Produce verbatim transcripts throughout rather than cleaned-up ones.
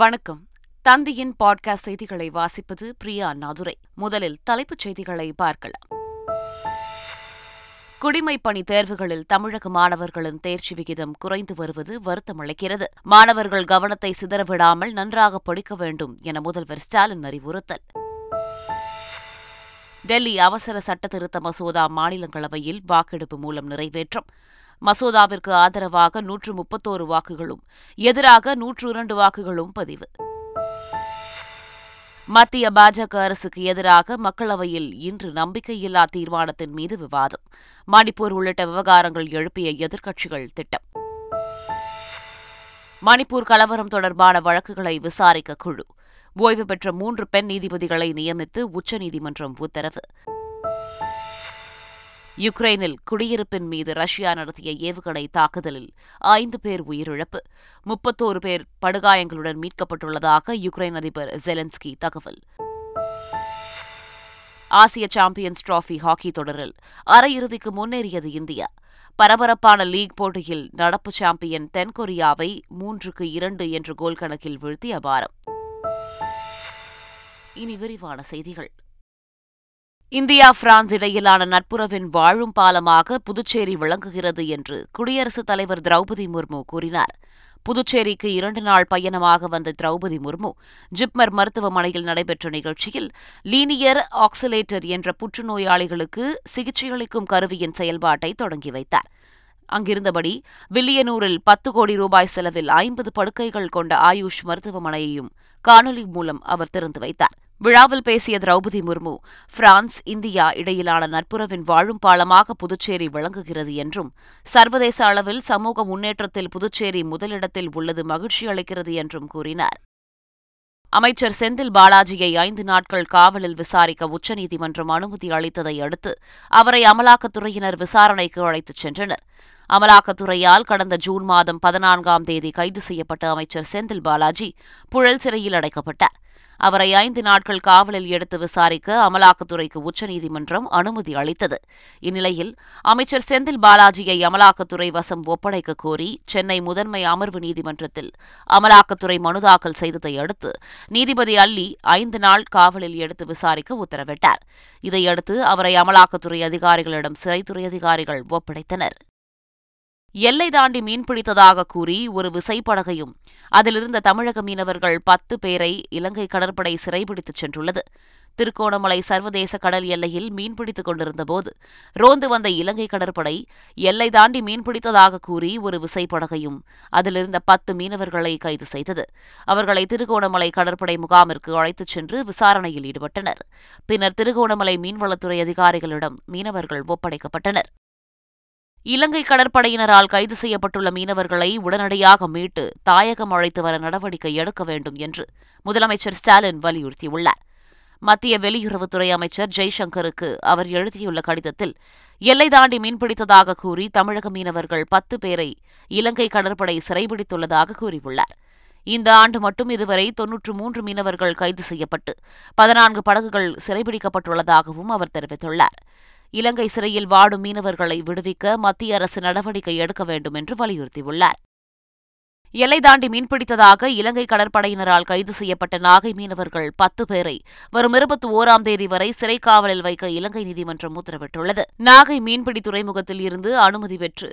வணக்கம். தந்தியின் பாட்காஸ்ட் செய்திகளை வாசிப்பது பிரியா நாதுரை. முதலில் தலைப்புச் செய்திகளை பார்க்கலாம். குடிமைப்பணி தேர்வுகளில் தமிழக மாணவர்களின் தேர்ச்சி விகிதம் குறைந்து வருவது வருத்தமளிக்கிறது. மாணவர்கள் கவனத்தை சிதறவிடாமல் நன்றாக படிக்க வேண்டும் என முதல்வர் ஸ்டாலின் அறிவுறுத்தல். டெல்லி அவசர சட்டத்திருத்த மசோதா மாநிலங்களவையில் வாக்கெடுப்பு மூலம் நிறைவேற்றும். மசோதாவிற்கு ஆதரவாக நூற்று முப்பத்தோரு வாக்குகளும் எதிராக நூற்று இரண்டு வாக்குகளும் பதிவு. மத்திய பாஜக அரசுக்கு எதிராக மக்களவையில் இன்று நம்பிக்கையில்லா தீர்மானத்தின் மீது விவாதம். மணிப்பூர் உள்ளிட்ட விவகாரங்கள் எழுப்பிய எதிர்க்கட்சிகள் திட்டம். மணிப்பூர் கலவரம் தொடர்பான வழக்குகளை விசாரிக்க குழு. ஓய்வு பெற்ற மூன்று பெண் நீதிபதிகளை நியமித்து உச்சநீதிமன்றம் உத்தரவு. யுக்ரைனில் குடியிருப்பின் மீது ரஷ்யா நடத்திய ஏவுகணை தாக்குதலில் ஐந்து பேர் உயிரிழப்பு. முப்பத்தோரு பேர் படுகாயங்களுடன் மீட்கப்பட்டுள்ளதாக யுக்ரைன் அதிபர் ஜெலன்ஸ்கி தகவல். ஆசிய சாம்பியன்ஸ் டிராபி ஹாக்கி தொடரில் அரையிறுதிக்கு முன்னேறியது இந்தியா. பரபரப்பான லீக் போட்டியில் நடப்பு சாம்பியன் தென்கொரியாவை மூன்றுக்கு இரண்டு என்ற கோல் கணக்கில் வீழ்த்தி அபாரம். இனி விரிவான செய்திகள். இந்தியா பிரான்ஸ் இடையிலான நட்புறவின் வாழும் பாலமாக புதுச்சேரி விளங்குகிறது என்று குடியரசுத் தலைவர் திரௌபதி முர்மு கூறினார். புதுச்சேரிக்கு இரண்டு நாள் பயணமாக வந்த திரௌபதி முர்மு ஜிப்மர் மருத்துவமனையில் நடைபெற்ற நிகழ்ச்சியில் லீனியர் ஆக்சிலேட்டர் என்ற புற்றுநோயாளிகளுக்கு சிகிச்சையளிக்கும் கருவியின் செயல்பாட்டை தொடங்கி வைத்தார். அங்கிருந்தபடி வில்லியனூரில் பத்து கோடி ரூபாய் செலவில் ஐம்பது படுக்கைகள் கொண்ட ஆயுஷ் மருத்துவமனையையும் காணொலி மூலம் அவர் திறந்து வைத்தார். விழாவில் பேசிய திரௌபதி முர்மு, பிரான்ஸ் இந்தியா இடையிலான நட்புறவின் வாழும் பாலமாக புதுச்சேரி விளங்குகிறது என்றும், சர்வதேச அளவில் சமூக முன்னேற்றத்தில் புதுச்சேரி முதலிடத்தில் உள்ளது மகிழ்ச்சி அளிக்கிறது என்றும் கூறினார். அமைச்சர் செந்தில் பாலாஜியை ஐந்து நாட்கள் காவலில் விசாரிக்க உச்சநீதிமன்றம் அனுமதி அளித்ததை அடுத்து அவரை அமலாக்கத்துறையினர் விசாரணைக்கு அழைத்துச் சென்றனர். அமலாக்கத்துறையால் கடந்த ஜூன் மாதம் பதினான்காம் தேதி கைது செய்யப்பட்ட அமைச்சர் செந்தில் பாலாஜி புழல் சிறையில் அடைக்கப்பட்டார். அவரை ஐந்து நாட்கள் காவலில் எடுத்து விசாரிக்க அமலாக்கத்துறைக்கு உச்சநீதிமன்றம் அனுமதி அளித்தது. இந்நிலையில் அமைச்சர் செந்தில் பாலாஜியை அமலாக்கத்துறை வசம் ஒப்படைக்க கோரி சென்னை முதன்மை அமர்வு நீதிமன்றத்தில் அமலாக்கத்துறை மனு தாக்கல் செய்ததை அடுத்து நீதிபதி அல்லி ஐந்து நாள் காவலில் எடுத்து விசாரிக்க உத்தரவிட்டார். இதையடுத்து அவரை அமலாக்கத்துறை அதிகாரிகளிடம் சிறைத்துறை அதிகாரிகள் ஒப்படைத்தனர். எல்லை தாண்டி மீன்பிடித்ததாக கூறி ஒரு விசைப்படகையும் அதிலிருந்த தமிழக மீனவர்கள் பத்து பேரை இலங்கை கடற்படை சிறைபிடித்துச் சென்றுள்ளது. திருக்கோணமலை சர்வதேச கடல் எல்லையில் மீன்பிடித்துக் கொண்டிருந்தபோது ரோந்து வந்த இலங்கை கடற்படை எல்லை தாண்டி மீன்பிடித்ததாக கூறி ஒரு விசைப்படகையும் அதிலிருந்த பத்து மீனவர்களை கைது செய்தது. அவர்களை திருகோணமலை கடற்படை முகாமிற்கு அழைத்துச் சென்று விசாரணையில் ஈடுபட்டனர். பின்னர் திருகோணமலை மீன்வளத்துறை அதிகாரிகளிடம் மீனவர்கள் ஒப்படைக்கப்பட்டனர். இலங்கை கடற்படையினரால் கைது செய்யப்பட்டுள்ள மீனவர்களை உடனடியாக மீட்டு தாயகம் அழைத்து வர நடவடிக்கை எடுக்க வேண்டும் என்று முதலமைச்சர் ஸ்டாலின் வலியுறுத்தியுள்ளார். மத்திய வெளியுறவுத்துறை அமைச்சர் ஜெய்சங்கருக்கு அவர் எழுதியுள்ள கடிதத்தில், எல்லை தாண்டி மீன்பிடித்ததாக கூறி தமிழக மீனவர்கள் பத்து பேரை இலங்கை கடற்படை சிறைபிடித்துள்ளதாக கூறியுள்ளார். இந்த ஆண்டு மட்டும் இதுவரை தொன்னூற்று மூன்று மீனவர்கள் கைது செய்யப்பட்டு பதினான்கு படகுகள் சிறைபிடிக்கப்பட்டுள்ளதாகவும் அவர் தெரிவித்துள்ளார். இலங்கை சிறையில் வாடும் மீனவர்களை விடுவிக்க மத்திய அரசு நடவடிக்கை எடுக்க வேண்டும் என்று வலியுறுத்தியுள்ளார். எல்லை தாண்டி மீன்பிடித்ததாக இலங்கை கடற்படையினரால் கைது செய்யப்பட்ட நாகை மீனவர்கள் பத்து பேரை வரும் இருபத்தி ஓராம் தேதி வரை சிறை காவலில் வைக்க இலங்கை நீதிமன்றம் உத்தரவிட்டுள்ளது. நாகை மீன்பிடி துறைமுகத்தில் இருந்து அனுமதி பெற்று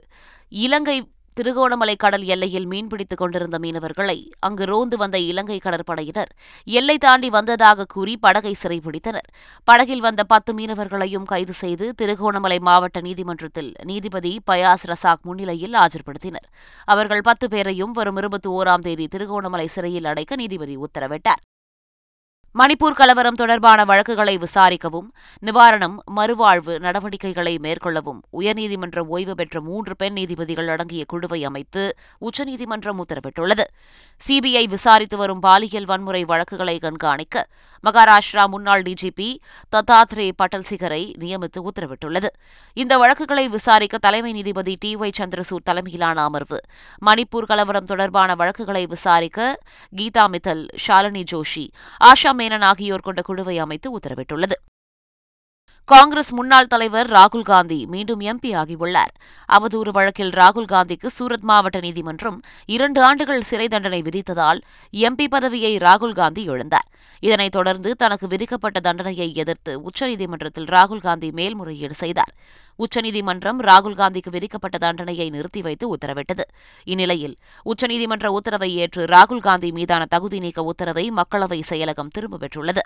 இலங்கை திருகோணமலை கடல் எல்லையில் மீன்பிடித்துக் கொண்டிருந்த மீனவர்களை அங்கு ரோந்து வந்த இலங்கை கடற்படையினர் எல்லை தாண்டி வந்ததாக கூறி படகை சிறைபிடித்தனர். படகில் வந்த பத்து மீனவர்களையும் கைது செய்து திருகோணமலை மாவட்ட நீதிமன்றத்தில் நீதிபதி பயாஸ் ரசாக் முன்னிலையில் ஆஜர்படுத்தினர். அவர்கள் பத்து பேரையும் வரும் இருபத்தி ஓராம் தேதி திருகோணமலை சிறையில் அடைக்க நீதிபதி உத்தரவிட்டார். மணிப்பூர் கலவரம் தொடர்பான வழக்குகளை விசாரிக்கவும் நிவாரணம் மறுவாழ்வு நடவடிக்கைகளை மேற்கொள்ளவும் உயர்நீதிமன்ற ஓய்வு பெற்ற மூன்று பெண் நீதிபதிகள் அடங்கிய குழுவை அமைத்து உச்சநீதிமன்றம் உத்தரவிட்டுள்ளது. சிபிஐ விசாரித்து வரும் பாலியல் வன்முறை வழக்குகளை கண்காணிக்க மகாராஷ்டிரா முன்னாள் டிஜிபி தத்தாத்ரே பட்டல்சிகரை நியமித்து உத்தரவிட்டுள்ளது. இந்த வழக்குகளை விசாரிக்க தலைமை நீதிபதி டி ஒய் சந்திரசூட் தலைமையிலான அமர்வு மணிப்பூர் கலவரம் தொடர்பான வழக்குகளை விசாரிக்க கீதா மித்தல், ஷாலினி ஜோஷி, ஆஷா மேனன் ஆகியோர் கொண்ட குழுவை அமைத்து உத்தரவிட்டுள்ளது. காங்கிரஸ் முன்னாள் தலைவர் ராகுல்காந்தி மீண்டும் எம்பி ஆகியுள்ளார். அவதூறு வழக்கில் ராகுல்காந்திக்கு சூரத் மாவட்ட நீதிமன்றம் இரண்டு ஆண்டுகள் சிறை தண்டனை விதித்ததால் எம்பி பதவியை ராகுல்காந்தி இழந்தார். இதனைத் தொடர்ந்து தனக்கு விதிக்கப்பட்ட தண்டனையை எதிர்த்து உச்சநீதிமன்றத்தில் ராகுல்காந்தி மேல்முறையீடு செய்தார். உச்சநீதிமன்றம் ராகுல்காந்திக்கு விதிக்கப்பட்ட தண்டனையை நிறுத்தி வைத்து உத்தரவிட்டது. இந்நிலையில் உச்சநீதிமன்ற உத்தரவை ஏற்று ராகுல்காந்தி மீதான தகுதி நீக்க உத்தரவை மக்களவை செயலகம் திரும்பப் பெற்றுள்ளது.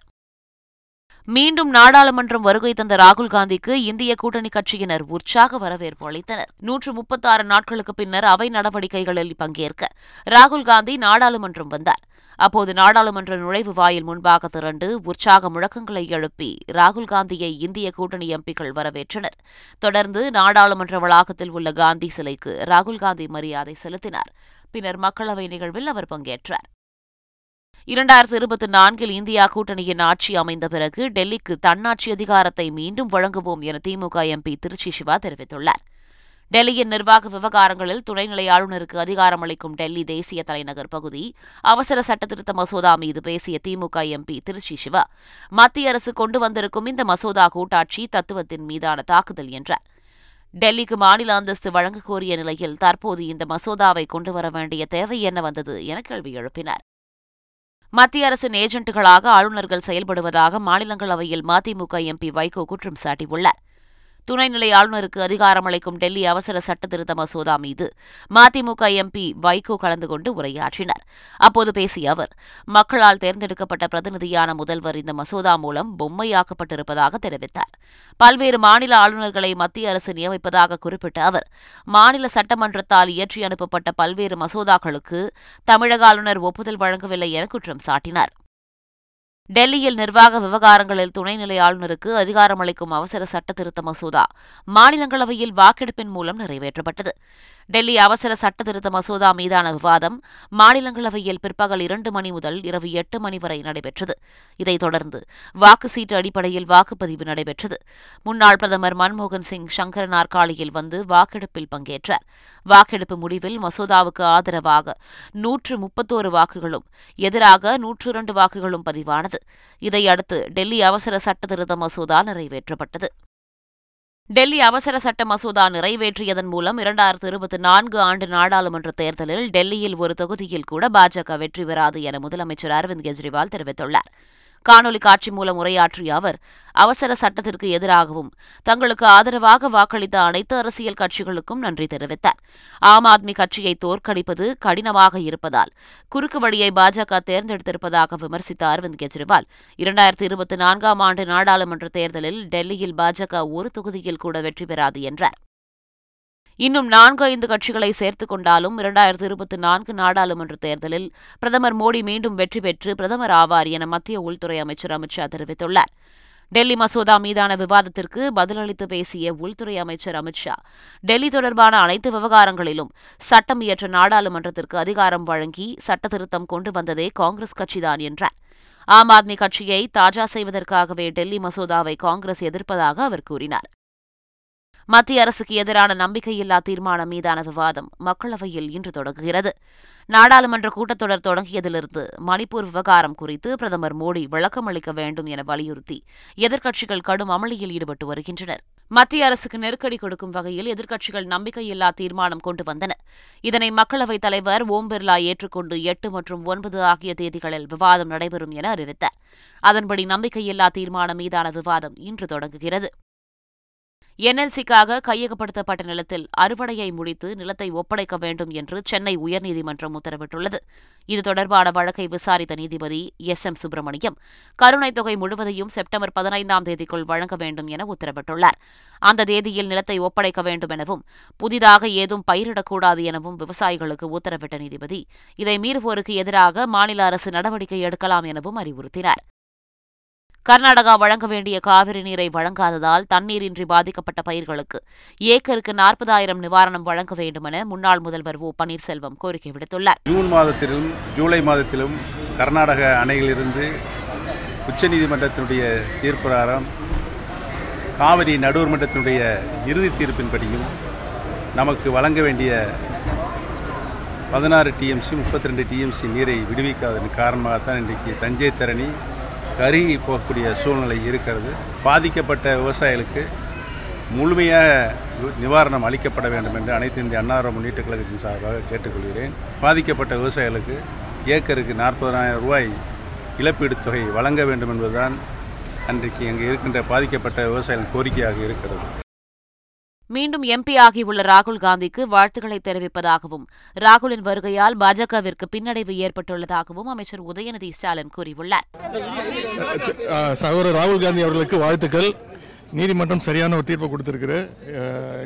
மீண்டும் நாடாளுமன்றம் வருகை தந்த ராகுல்காந்திக்கு இந்திய கூட்டணி கட்சியினர் உற்சாக வரவேற்பு அளித்தனர். நூற்று முப்பத்தாறு நாட்களுக்கு பின்னர் அவை நடவடிக்கைகளில் பங்கேற்க ராகுல்காந்தி நாடாளுமன்றம் வந்தார். அப்போது நாடாளுமன்ற நுழைவு வாயில் முன்பாக திரண்டு உற்சாக முழக்கங்களை எழுப்பி ராகுல்காந்தியை இந்திய கூட்டணி எம்பிக்கள் வரவேற்றனர். தொடர்ந்து நாடாளுமன்ற வளாகத்தில் உள்ள காந்தி சிலைக்கு ராகுல்காந்தி மரியாதை செலுத்தினார். பின்னர் மக்களவை நிகழ்வில் அவர் பங்கேற்றார். இரண்டாயிரத்து இருபத்தி நான்கில் இந்தியா கூட்டணியின் ஆட்சி அமைந்த பிறகு டெல்லிக்கு தன்னாட்சி அதிகாரத்தை மீண்டும் வழங்குவோம் என திமுக எம்பி திருச்சி சிவா தெரிவித்துள்ளார். டெல்லியின் நிர்வாக விவகாரங்களில் துணைநிலை ஆளுநருக்கு அதிகாரமளிக்கும் டெல்லி தேசிய தலைநகர் பகுதி அவசர சட்டத்திருத்த மசோதா மீது பேசிய திமுக எம்பி திருச்சி சிவா, மத்திய அரசு கொண்டு வந்திருக்கும் இந்த மசோதா கூட்டாட்சி தத்துவத்தின் மீதான தாக்குதல் என்றார். டெல்லிக்கு மாநில அந்தஸ்து வழங்கக் கோரிய நிலையில் தற்போது இந்த மசோதாவை கொண்டு வர வேண்டிய தேவை என்ன வந்தது என கேள்வி எழுப்பினார். மத்திய அரசின் ஏஜென்ட்டுகளாக ஆளுநர்கள் செயல்படுவதாக மாநிலங்களவையில் மதிமுக எம்பி வைகோ குற்றம் சாட்டியுள்ளார். துணைநிலை ஆளுநருக்கு அதிகாரமளிக்கும் டெல்லி அவசர சட்டத்திருத்த மசோதா மீது மதிமுக எம்பி வைகோ கலந்து கொண்டு உரையாற்றினார். அப்போது பேசிய அவர், மக்களால் தேர்ந்தெடுக்கப்பட்ட பிரதிநிதியான முதல்வர் இந்த மசோதா மூலம் பொம்மையாக்கப்பட்டிருப்பதாக தெரிவித்தார். பல்வேறு மாநில ஆளுநர்களை மத்திய அரசு நியமிப்பதாக குறிப்பிட்ட அவர், மாநில சட்டமன்றத்தால் இயற்றி அனுப்பப்பட்ட பல்வேறு மசோதாக்களுக்கு தமிழக ஆளுநர் ஒப்புதல் வழங்கவில்லை என குற்றம் சாட்டினார். டெல்லியில் நிர்வாக விவகாரங்களில் துணைநிலை ஆளுநருக்கு அதிகாரமளிக்கும் அவசர சட்டத்திருத்த மசோதா மாநிலங்களவையில் வாக்கெடுப்பின் மூலம் நிறைவேற்றப்பட்டது. டெல்லி அவசர சட்டத்திருத்த மசோதா மீதான விவாதம் மாநிலங்களவையில் பிற்பகல் இரண்டு மணி முதல் இரவு எட்டு மணி வரை நடைபெற்றது. இதைத் தொடர்ந்து வாக்கு சீட்டு அடிப்படையில் வாக்குப்பதிவு நடைபெற்றது. முன்னாள் பிரதமர் மன்மோகன் சிங் சங்கர நாற்காலியில் வந்து வாக்கெடுப்பில் பங்கேற்றார். வாக்கெடுப்பு முடிவில் மசோதாவுக்கு ஆதரவாக நூற்று முப்பத்தோரு வாக்குகளும் எதிராக நூற்று இரண்டு வாக்குகளும் பதிவானது. இதையடுத்து டெல்லி அவசர சட்ட திருத்த மசோதா நிறைவேற்றப்பட்டது. டெல்லி அவசர சட்ட மசோதா நிறைவேற்றியதன் மூலம் இரண்டாயிரத்து இருபத்தி நான்கு ஆண்டு நாடாளுமன்ற தேர்தலில் டெல்லியில் ஒரு தொகுதியில் கூட பாஜக வெற்றி பெறாது என முதலமைச்சர் அரவிந்த் கெஜ்ரிவால் தெரிவித்துள்ளார். காணொலி காட்சி மூலம் உரையாற்றிய அவர், அவசர சட்டத்திற்கு எதிராகவும் தங்களுக்கு ஆதரவாக வாக்களித்த அனைத்து அரசியல் கட்சிகளுக்கும் நன்றி தெரிவித்தார். ஆம் ஆத்மி கட்சியை தோற்கடிப்பது கடினமாக இருப்பதால் குறுக்கு வழியை பாஜக தேர்ந்தெடுத்திருப்பதாக விமர்சித்த அரவிந்த் கெஜ்ரிவால், இரண்டாயிரத்து இருபத்தி நான்காம் ஆண்டு நாடாளுமன்ற தேர்தலில் டெல்லியில் பாஜக ஒரு தொகுதியில் கூட வெற்றி பெறாது என்றார். இன்னும் நான்கு ஐந்து கட்சிகளை சேர்த்துக் கொண்டாலும் இரண்டாயிரத்து இருபத்தி நான்கு நாடாளுமன்ற தேர்தலில் பிரதமர் மோடி மீண்டும் வெற்றி பெற்று பிரதமர் ஆவார் என மத்திய உள்துறை அமைச்சர் அமித் ஷா தெரிவித்துள்ளார். டெல்லி மசோதா மீதான விவாதத்திற்கு பதிலளித்து பேசிய உள்துறை அமைச்சர் அமித் ஷா, டெல்லி தொடர்பான அனைத்து விவகாரங்களிலும் சட்டம் இயற்ற நாடாளுமன்றத்திற்கு அதிகாரம் வழங்கி சட்டத்திருத்தம் கொண்டு வந்ததே காங்கிரஸ் கட்சிதான் என்றார். ஆம் ஆத்மி கட்சியை தாஜா செய்வதற்காகவே டெல்லி மசோதாவை காங்கிரஸ் எதிர்ப்பதாக அவர் கூறினார். மத்திய அரசுக்கு எதிரான நம்பிக்கையில்லா தீர்மானம் மீதான விவாதம் மக்களவையில் இன்று தொடங்குகிறது. நாடாளுமன்ற கூட்டத்தொடர் தொடங்கியதிலிருந்து மணிப்பூர் விவகாரம் குறித்து பிரதமர் மோடி விளக்கமளிக்க வேண்டும் என வலியுறுத்தி எதிர்க்கட்சிகள் கடும் அமளியில் ஈடுபட்டு வருகின்றனர். மத்திய அரசுக்கு நெருக்கடி கொடுக்கும் வகையில் எதிர்க்கட்சிகள் நம்பிக்கையில்லா தீர்மானம் கொண்டு வந்தன. இதனை மக்களவைத் தலைவர் ஓம் பிர்லா ஏற்றுக்கொண்டு எட்டு மற்றும் ஒன்பது ஆகிய தேதிகளில் விவாதம் நடைபெறும் என அறிவித்தார். அதன்படி நம்பிக்கையில்லா தீர்மானம் மீதான விவாதம் இன்று தொடங்குகிறது. என்எல்சிக்காக கையகப்படுத்தப்பட்ட நிலத்தில் அறுவடையை முடித்து நிலத்தை ஒப்படைக்க வேண்டும் என்று சென்னை உயர்நீதிமன்றம் உத்தரவிட்டுள்ளது. இது தொடர்பான வழக்கை விசாரித்த நீதிபதி எஸ் எம் சுப்பிரமணியம், கருணைத் தொகை முழுவதையும் செப்டம்பர் பதினைந்தாம் தேதிக்குள் வழங்க வேண்டும் என உத்தரவிட்டுள்ளார். அந்த தேதியில் நிலத்தை ஒப்படைக்க வேண்டும் எனவும் புதிதாக ஏதும் பயிரிடக்கூடாது எனவும் விவசாயிகளுக்கு உத்தரவிட்ட நீதிபதி, இதை மீறுவோருக்கு எதிராக மாநில அரசு நடவடிக்கை எடுக்கலாம் எனவும் அறிவுறுத்தினார். கர்நாடகா வழங்க வேண்டிய காவிரி நீரை வழங்காததால் தண்ணீரின்றி பாதிக்கப்பட்ட பயிர்களுக்கு ஏக்கருக்கு நாற்பதாயிரம் நிவாரணம் வழங்க வேண்டும் என முன்னாள் முதல்வர் ஓ பன்னீர்செல்வம் கோரிக்கை விடுத்துள்ளார். ஜூன் மாதத்திலும் ஜூலை மாதத்திலும் கர்நாடக அணையிலிருந்து உச்சநீதிமன்றத்தினுடைய தீர்ப்பு பிரகாரம் காவிரி நடுவர் மன்றத்தினுடைய இறுதி தீர்ப்பின்படியும் நமக்கு வழங்க வேண்டிய பதினாறு டிஎம்சி முப்பத்தி ரெண்டு டிஎம்சி நீரை விடுவிக்காததன் காரணமாகத்தான் இன்றைக்கு தஞ்சை தரணி கருகி போகக்கூடிய சூழ்நிலை இருக்கிறது. பாதிக்கப்பட்ட விவசாயிகளுக்கு முழுமையாக நிவாரணம் அளிக்கப்பட வேண்டும் என்று அனைத்து இந்திய அண்ணா திராவிட முன்னேற்ற கழகத்தின் சார்பாக கேட்டுக்கொள்கிறேன். பாதிக்கப்பட்ட விவசாயிகளுக்கு ஏக்கருக்கு நாற்பதாயிரம் ரூபாய் இழப்பீடு தொகை வழங்க வேண்டும் என்பதுதான் அன்றைக்கு அங்கு இருக்கின்ற பாதிக்கப்பட்ட விவசாயிகள் கோரிக்கையாக இருக்கிறது. மீண்டும் எம்பி ஆகியுள்ள ராகுல் காந்திக்கு வாழ்த்துக்களை தெரிவிப்பதாகவும், ராகுலின் வருகையால் பாஜகவிற்கு பின்னடைவு ஏற்பட்டுள்ளதாகவும் அமைச்சர் உதயநிதி ஸ்டாலின் கூறியுள்ளார். சகோதரர் ராகுல் காந்தி அவர்களுக்கு வாழ்த்துக்கள். நீதிமன்றம் சரியான ஒரு தீர்ப்பை கொடுத்திருக்கு.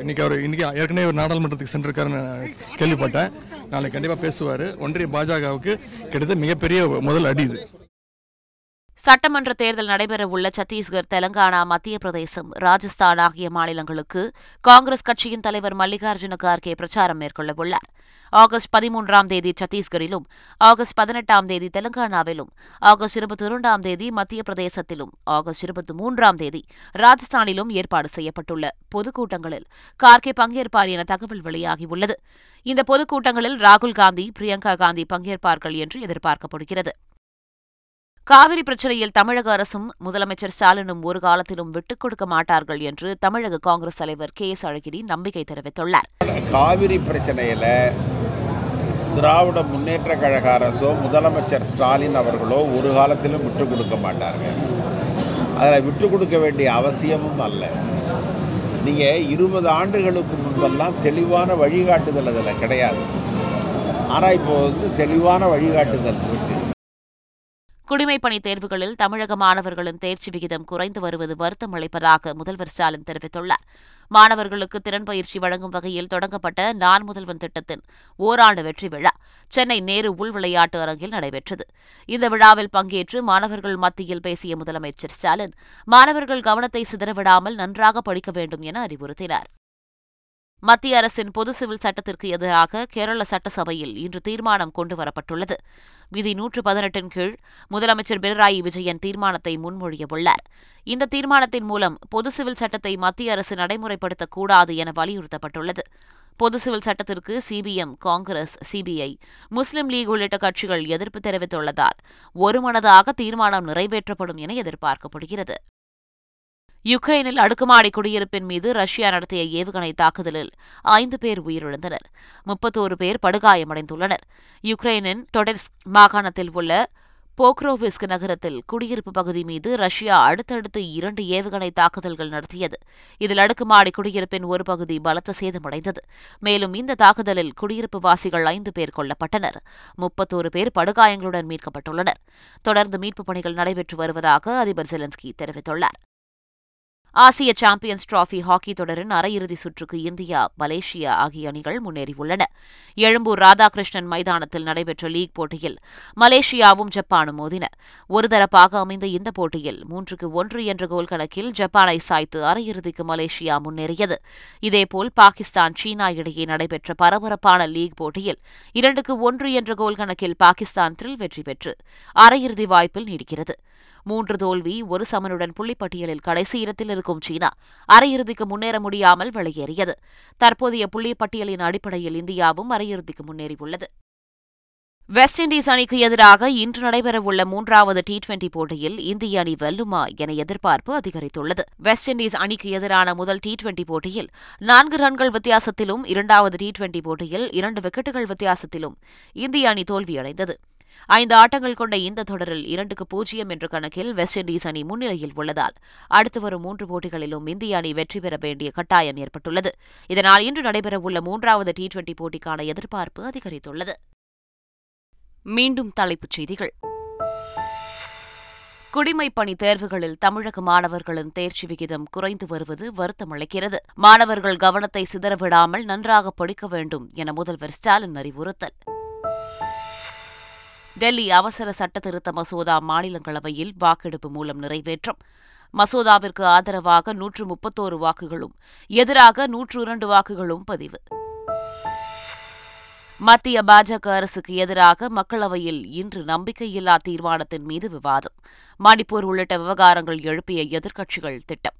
இன்னைக்கு அவர் இன்னைக்கு ஏற்கனவே ஒரு நாடாளுமன்றத்துக்கு சென்றிருக்காருன்னு கேள்விப்பட்டேன். நாளைக்கு கண்டிப்பாக பேசுவார். ஒன்றிய பாஜகவுக்கு கிட்டத்தட்ட மிகப்பெரிய முதல் அடி இது. சட்டமன்ற தேர்தல் நடைபெறவுள்ள சத்தீஸ்கர், தெலங்கானா, மத்திய பிரதேசம், ராஜஸ்தான் ஆகிய மாநிலங்களுக்கு காங்கிரஸ் கட்சியின் தலைவர் மல்லிகார்ஜுன கார்கே பிரச்சாரம் மேற்கொள்ளவுள்ளார். ஆகஸ்ட் பதிமூன்றாம் தேதி சத்தீஸ்கரிலும், ஆகஸ்ட் பதினெட்டாம் தேதி தெலங்கானாவிலும், ஆகஸ்ட் இருபத்தி இரண்டாம் தேதி மத்திய பிரதேசத்திலும், ஆகஸ்ட் இருபத்தி மூன்றாம் தேதி ராஜஸ்தானிலும் ஏற்பாடு செய்யப்பட்டுள்ள பொதுக்கூட்டங்களில் கார்கே பங்கேற்பார் என தகவல் வெளியாகியுள்ளது. இந்த பொதுக்கூட்டங்களில் ராகுல் காந்தி, பிரியங்கா காந்தி பங்கேற்பார்கள் என்று எதிர்பார்க்கப்படுகிறது. காவிரி பிரச்சினையில் தமிழக அரசும் முதலமைச்சர் ஸ்டாலினும் ஒரு காலத்திலும் விட்டுக் கொடுக்க மாட்டார்கள் என்று தமிழக காங்கிரஸ் தலைவர் கே எஸ் அழகிரி நம்பிக்கை தெரிவித்துள்ளார். காவிரி பிரச்சனையில திராவிட முன்னேற்ற கழக அரசோ முதலமைச்சர் ஸ்டாலின் அவர்களோ ஒரு காலத்திலும் விட்டுக் கொடுக்க மாட்டார்கள். அதில் விட்டுக் கொடுக்க வேண்டிய அவசியமும் அல்ல. நீங்கள் இருபது ஆண்டுகளுக்கு முன்பெல்லாம் தெளிவான வழிகாட்டுதல் அதில் கிடையாது. ஆனால் இப்போது வந்து தெளிவான வழிகாட்டுதல் இருக்கு. குடிமைப்பணித் தேர்வுகளில் தமிழக மாணவர்களின் தேர்ச்சி விகிதம் குறைந்து வருவது வருத்தம் அளிப்பதாக முதல்வர் ஸ்டாலின் தெரிவித்துள்ளார். மாணவர்களுக்கு திறன் பயிற்சி வழங்கும் வகையில் தொடங்கப்பட்ட நான் முதல்வன் திட்டத்தின் ஓராண்டு வெற்றி விழா சென்னை நேரு உள் விளையாட்டு அரங்கில் நடைபெற்றது. இந்த விழாவில் பங்கேற்று மாணவர்கள் மத்தியில் பேசிய முதலமைச்சர் ஸ்டாலின் மாணவர்கள் கவனத்தை சிதறவிடாமல் நன்றாக படிக்க வேண்டும் என அறிவுறுத்தினார். மத்திய அரசின் பொது சிவில் சட்டத்திற்கு எதிராக கேரள சட்டசபையில் இன்று தீர்மானம் கொண்டுவரப்பட்டுள்ளது. விதி நூற்று பதினெட்டின் கீழ் முதலமைச்சர் பினராயி விஜயன் தீர்மானத்தை முன்மொழியவுள்ளார். இந்த தீர்மானத்தின் மூலம் பொது சிவில் சட்டத்தை மத்திய அரசு நடைமுறைப்படுத்தக்கூடாது என வலியுறுத்தப்பட்டுள்ளது. பொது சிவில் சட்டத்திற்கு சிபிஎம், காங்கிரஸ், சிபிஐ, முஸ்லிம் லீக் உள்ளிட்ட கட்சிகள் எதிர்ப்பு தெரிவித்துள்ளதால் ஒருமனதாக தீர்மானம் நிறைவேற்றப்படும் என எதிர்பார்க்கப்படுகிறது. யுக்ரைனில் அடுக்குமாடி குடியிருப்பின் மீது ரஷ்யா நடத்திய ஏவுகணை தாக்குதலில் ஐந்து பேர் உயிரிழந்தனர். முப்பத்தோரு பேர் படுகாயமடைந்துள்ளனர். யுக்ரைனின் டொடெஸ்க் மாகாணத்தில் உள்ள போக்ரோவிஸ்க் நகரத்தில் குடியிருப்பு பகுதி மீது ரஷ்யா அடுத்தடுத்து இரண்டு ஏவுகணை தாக்குதல்கள் நடத்தியது. இதில் அடுக்குமாடி குடியிருப்பின் ஒரு பகுதி பலத்த சேதமடைந்தது. மேலும் இந்த தாக்குதலில் குடியிருப்பு வாசிகள் ஐந்து பேர் கொல்லப்பட்டனர். முப்பத்தோரு பேர் படுகாயங்களுடன் மீட்கப்பட்டுள்ளனர். தொடர்ந்து மீட்புப் பணிகள் நடைபெற்று வருவதாக அதிபர் செலன்ஸ்கி தெரிவித்துள்ளார். ஆசிய சாம்பியன்ஸ் டிராபி ஹாக்கி தொடரின் அரையிறுதி சுற்றுக்கு இந்தியா, மலேசியா ஆகிய அணிகள் முன்னேறியுள்ளன. எழும்பூர் ராதாகிருஷ்ணன் மைதானத்தில் நடைபெற்ற லீக் போட்டியில் மலேசியாவும் ஜப்பானும் மோதின. ஒருதரப்பாக அமைந்த இந்த போட்டியில் மூன்றுக்கு ஒன்று என்ற கோல் கணக்கில் ஜப்பானை சாய்த்து அரையிறுதிக்கு மலேசியா முன்னேறியது. இதேபோல் பாகிஸ்தான், சீனா இடையே நடைபெற்ற பரபரப்பான லீக் போட்டியில் இரண்டுக்கு ஒன்று என்ற கோல் கணக்கில் பாகிஸ்தான் த்ரில் வெற்றி பெற்று அரையிறுதி வாய்ப்பில் நீடிக்கிறது. மூன்று தோல்வி ஒரு சமனுடன் புள்ளிப்பட்டியலில் கடைசி இடத்தில் இருக்கும் சீனா அரையிறுதிக்கு முன்னேற முடியாமல் வெளியேறியது. தற்போதைய புள்ளிப்பட்டியலின் அடிப்படையில் இந்தியாவும் அரையிறுதிக்கு முன்னேறியுள்ளது. வெஸ்ட் இண்டீஸ் அணிக்கு எதிராக இன்று நடைபெறவுள்ள மூன்றாவது டி டுவெண்டி போட்டியில் இந்திய அணி வெல்லுமா என எதிர்பார்ப்பு அதிகரித்துள்ளது. வெஸ்ட் இண்டீஸ் அணிக்கு எதிரான முதல் டி டுவெண்டி போட்டியில் நான்கு ரன்கள் வித்தியாசத்திலும், இரண்டாவது டி டுவெண்டி போட்டியில் இரண்டு விக்கெட்டுகள் வித்தியாசத்திலும் இந்திய அணி தோல்வியடைந்தது. ஐந்து ஆட்டங்கள் கொண்ட இந்த தொடரில் இரண்டுக்கு பூஜ்ஜியம் என்ற கணக்கில் வெஸ்ட் இண்டீஸ் அணி முன்னிலையில் உள்ளதால் அடுத்து வரும் மூன்று போட்டிகளிலும் இந்திய அணி வெற்றி பெற வேண்டிய கட்டாயம் ஏற்பட்டுள்ளது. இதனால் இன்று நடைபெறவுள்ள மூன்றாவது டி டுவெண்டி போட்டிக்கான எதிர்பார்ப்பு அதிகரித்துள்ளது. மீண்டும் தலைப்புச் செய்திகள். குடிமைப்பணி தேர்வுகளில் தமிழக மாணவர்களின் தேர்ச்சி விகிதம் குறைந்து வருவது வருத்தம் அளிக்கிறது. மாணவர்கள் கவனத்தை சிதறவிடாமல் நன்றாக படிக்க வேண்டும் என முதல்வர் ஸ்டாலின் அறிவுறுத்தல். டெல்லி அவசர சட்ட திருத்த மசோதா மாநிலங்களவையில் வாக்கெடுப்பு மூலம் நிறைவேற்றம். மசோதாவிற்கு ஆதரவாக நூற்று முப்பத்தோரு வாக்குகளும், எதிராக நூற்று இரண்டு வாக்குகளும் பதிவு. மத்திய பாஜக அரசுக்கு எதிராக மக்களவையில் இன்று நம்பிக்கையில்லா தீர்மானத்தின் மீது விவாதம். மணிப்பூர் உள்ளிட்ட விவகாரங்கள் எழுப்பிய எதிர்க்கட்சிகள் திட்டம்.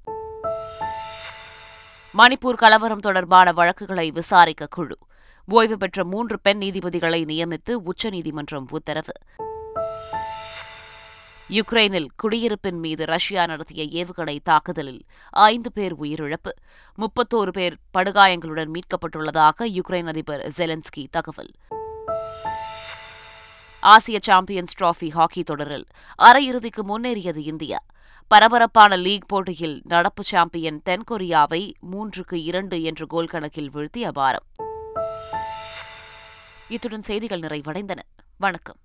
மணிப்பூர் கலவரம் தொடர்பான வழக்குகளை விசாரிக்க குழு. ஓய்வு பெற்ற மூன்று பெண் நீதிபதிகளை நியமித்து உச்சநீதிமன்றம் உத்தரவு. யுக்ரைனில் குடியிருப்பின் மீது ரஷ்யா நடத்திய ஏவுகணை தாக்குதலில் ஐந்து பேர் உயிரிழப்பு, முப்பத்தோரு பேர் படுகாயங்களுடன் மீட்கப்பட்டுள்ளதாக யுக்ரைன் அதிபர் ஜெலன்ஸ்கி தகவல். ஆசிய சாம்பியன்ஸ் டிராபி ஹாக்கி தொடரில் அரையிறுதிக்கு முன்னேறியது இந்தியா. பரபரப்பான லீக் போட்டியில் நடப்பு சாம்பியன் தென்கொரியாவை மூன்றுக்கு இரண்டு என்ற கோல் கணக்கில் வீழ்த்தி அபாரம். இத்துடன் செய்திகள் நிறைவடைந்தன. வணக்கம்.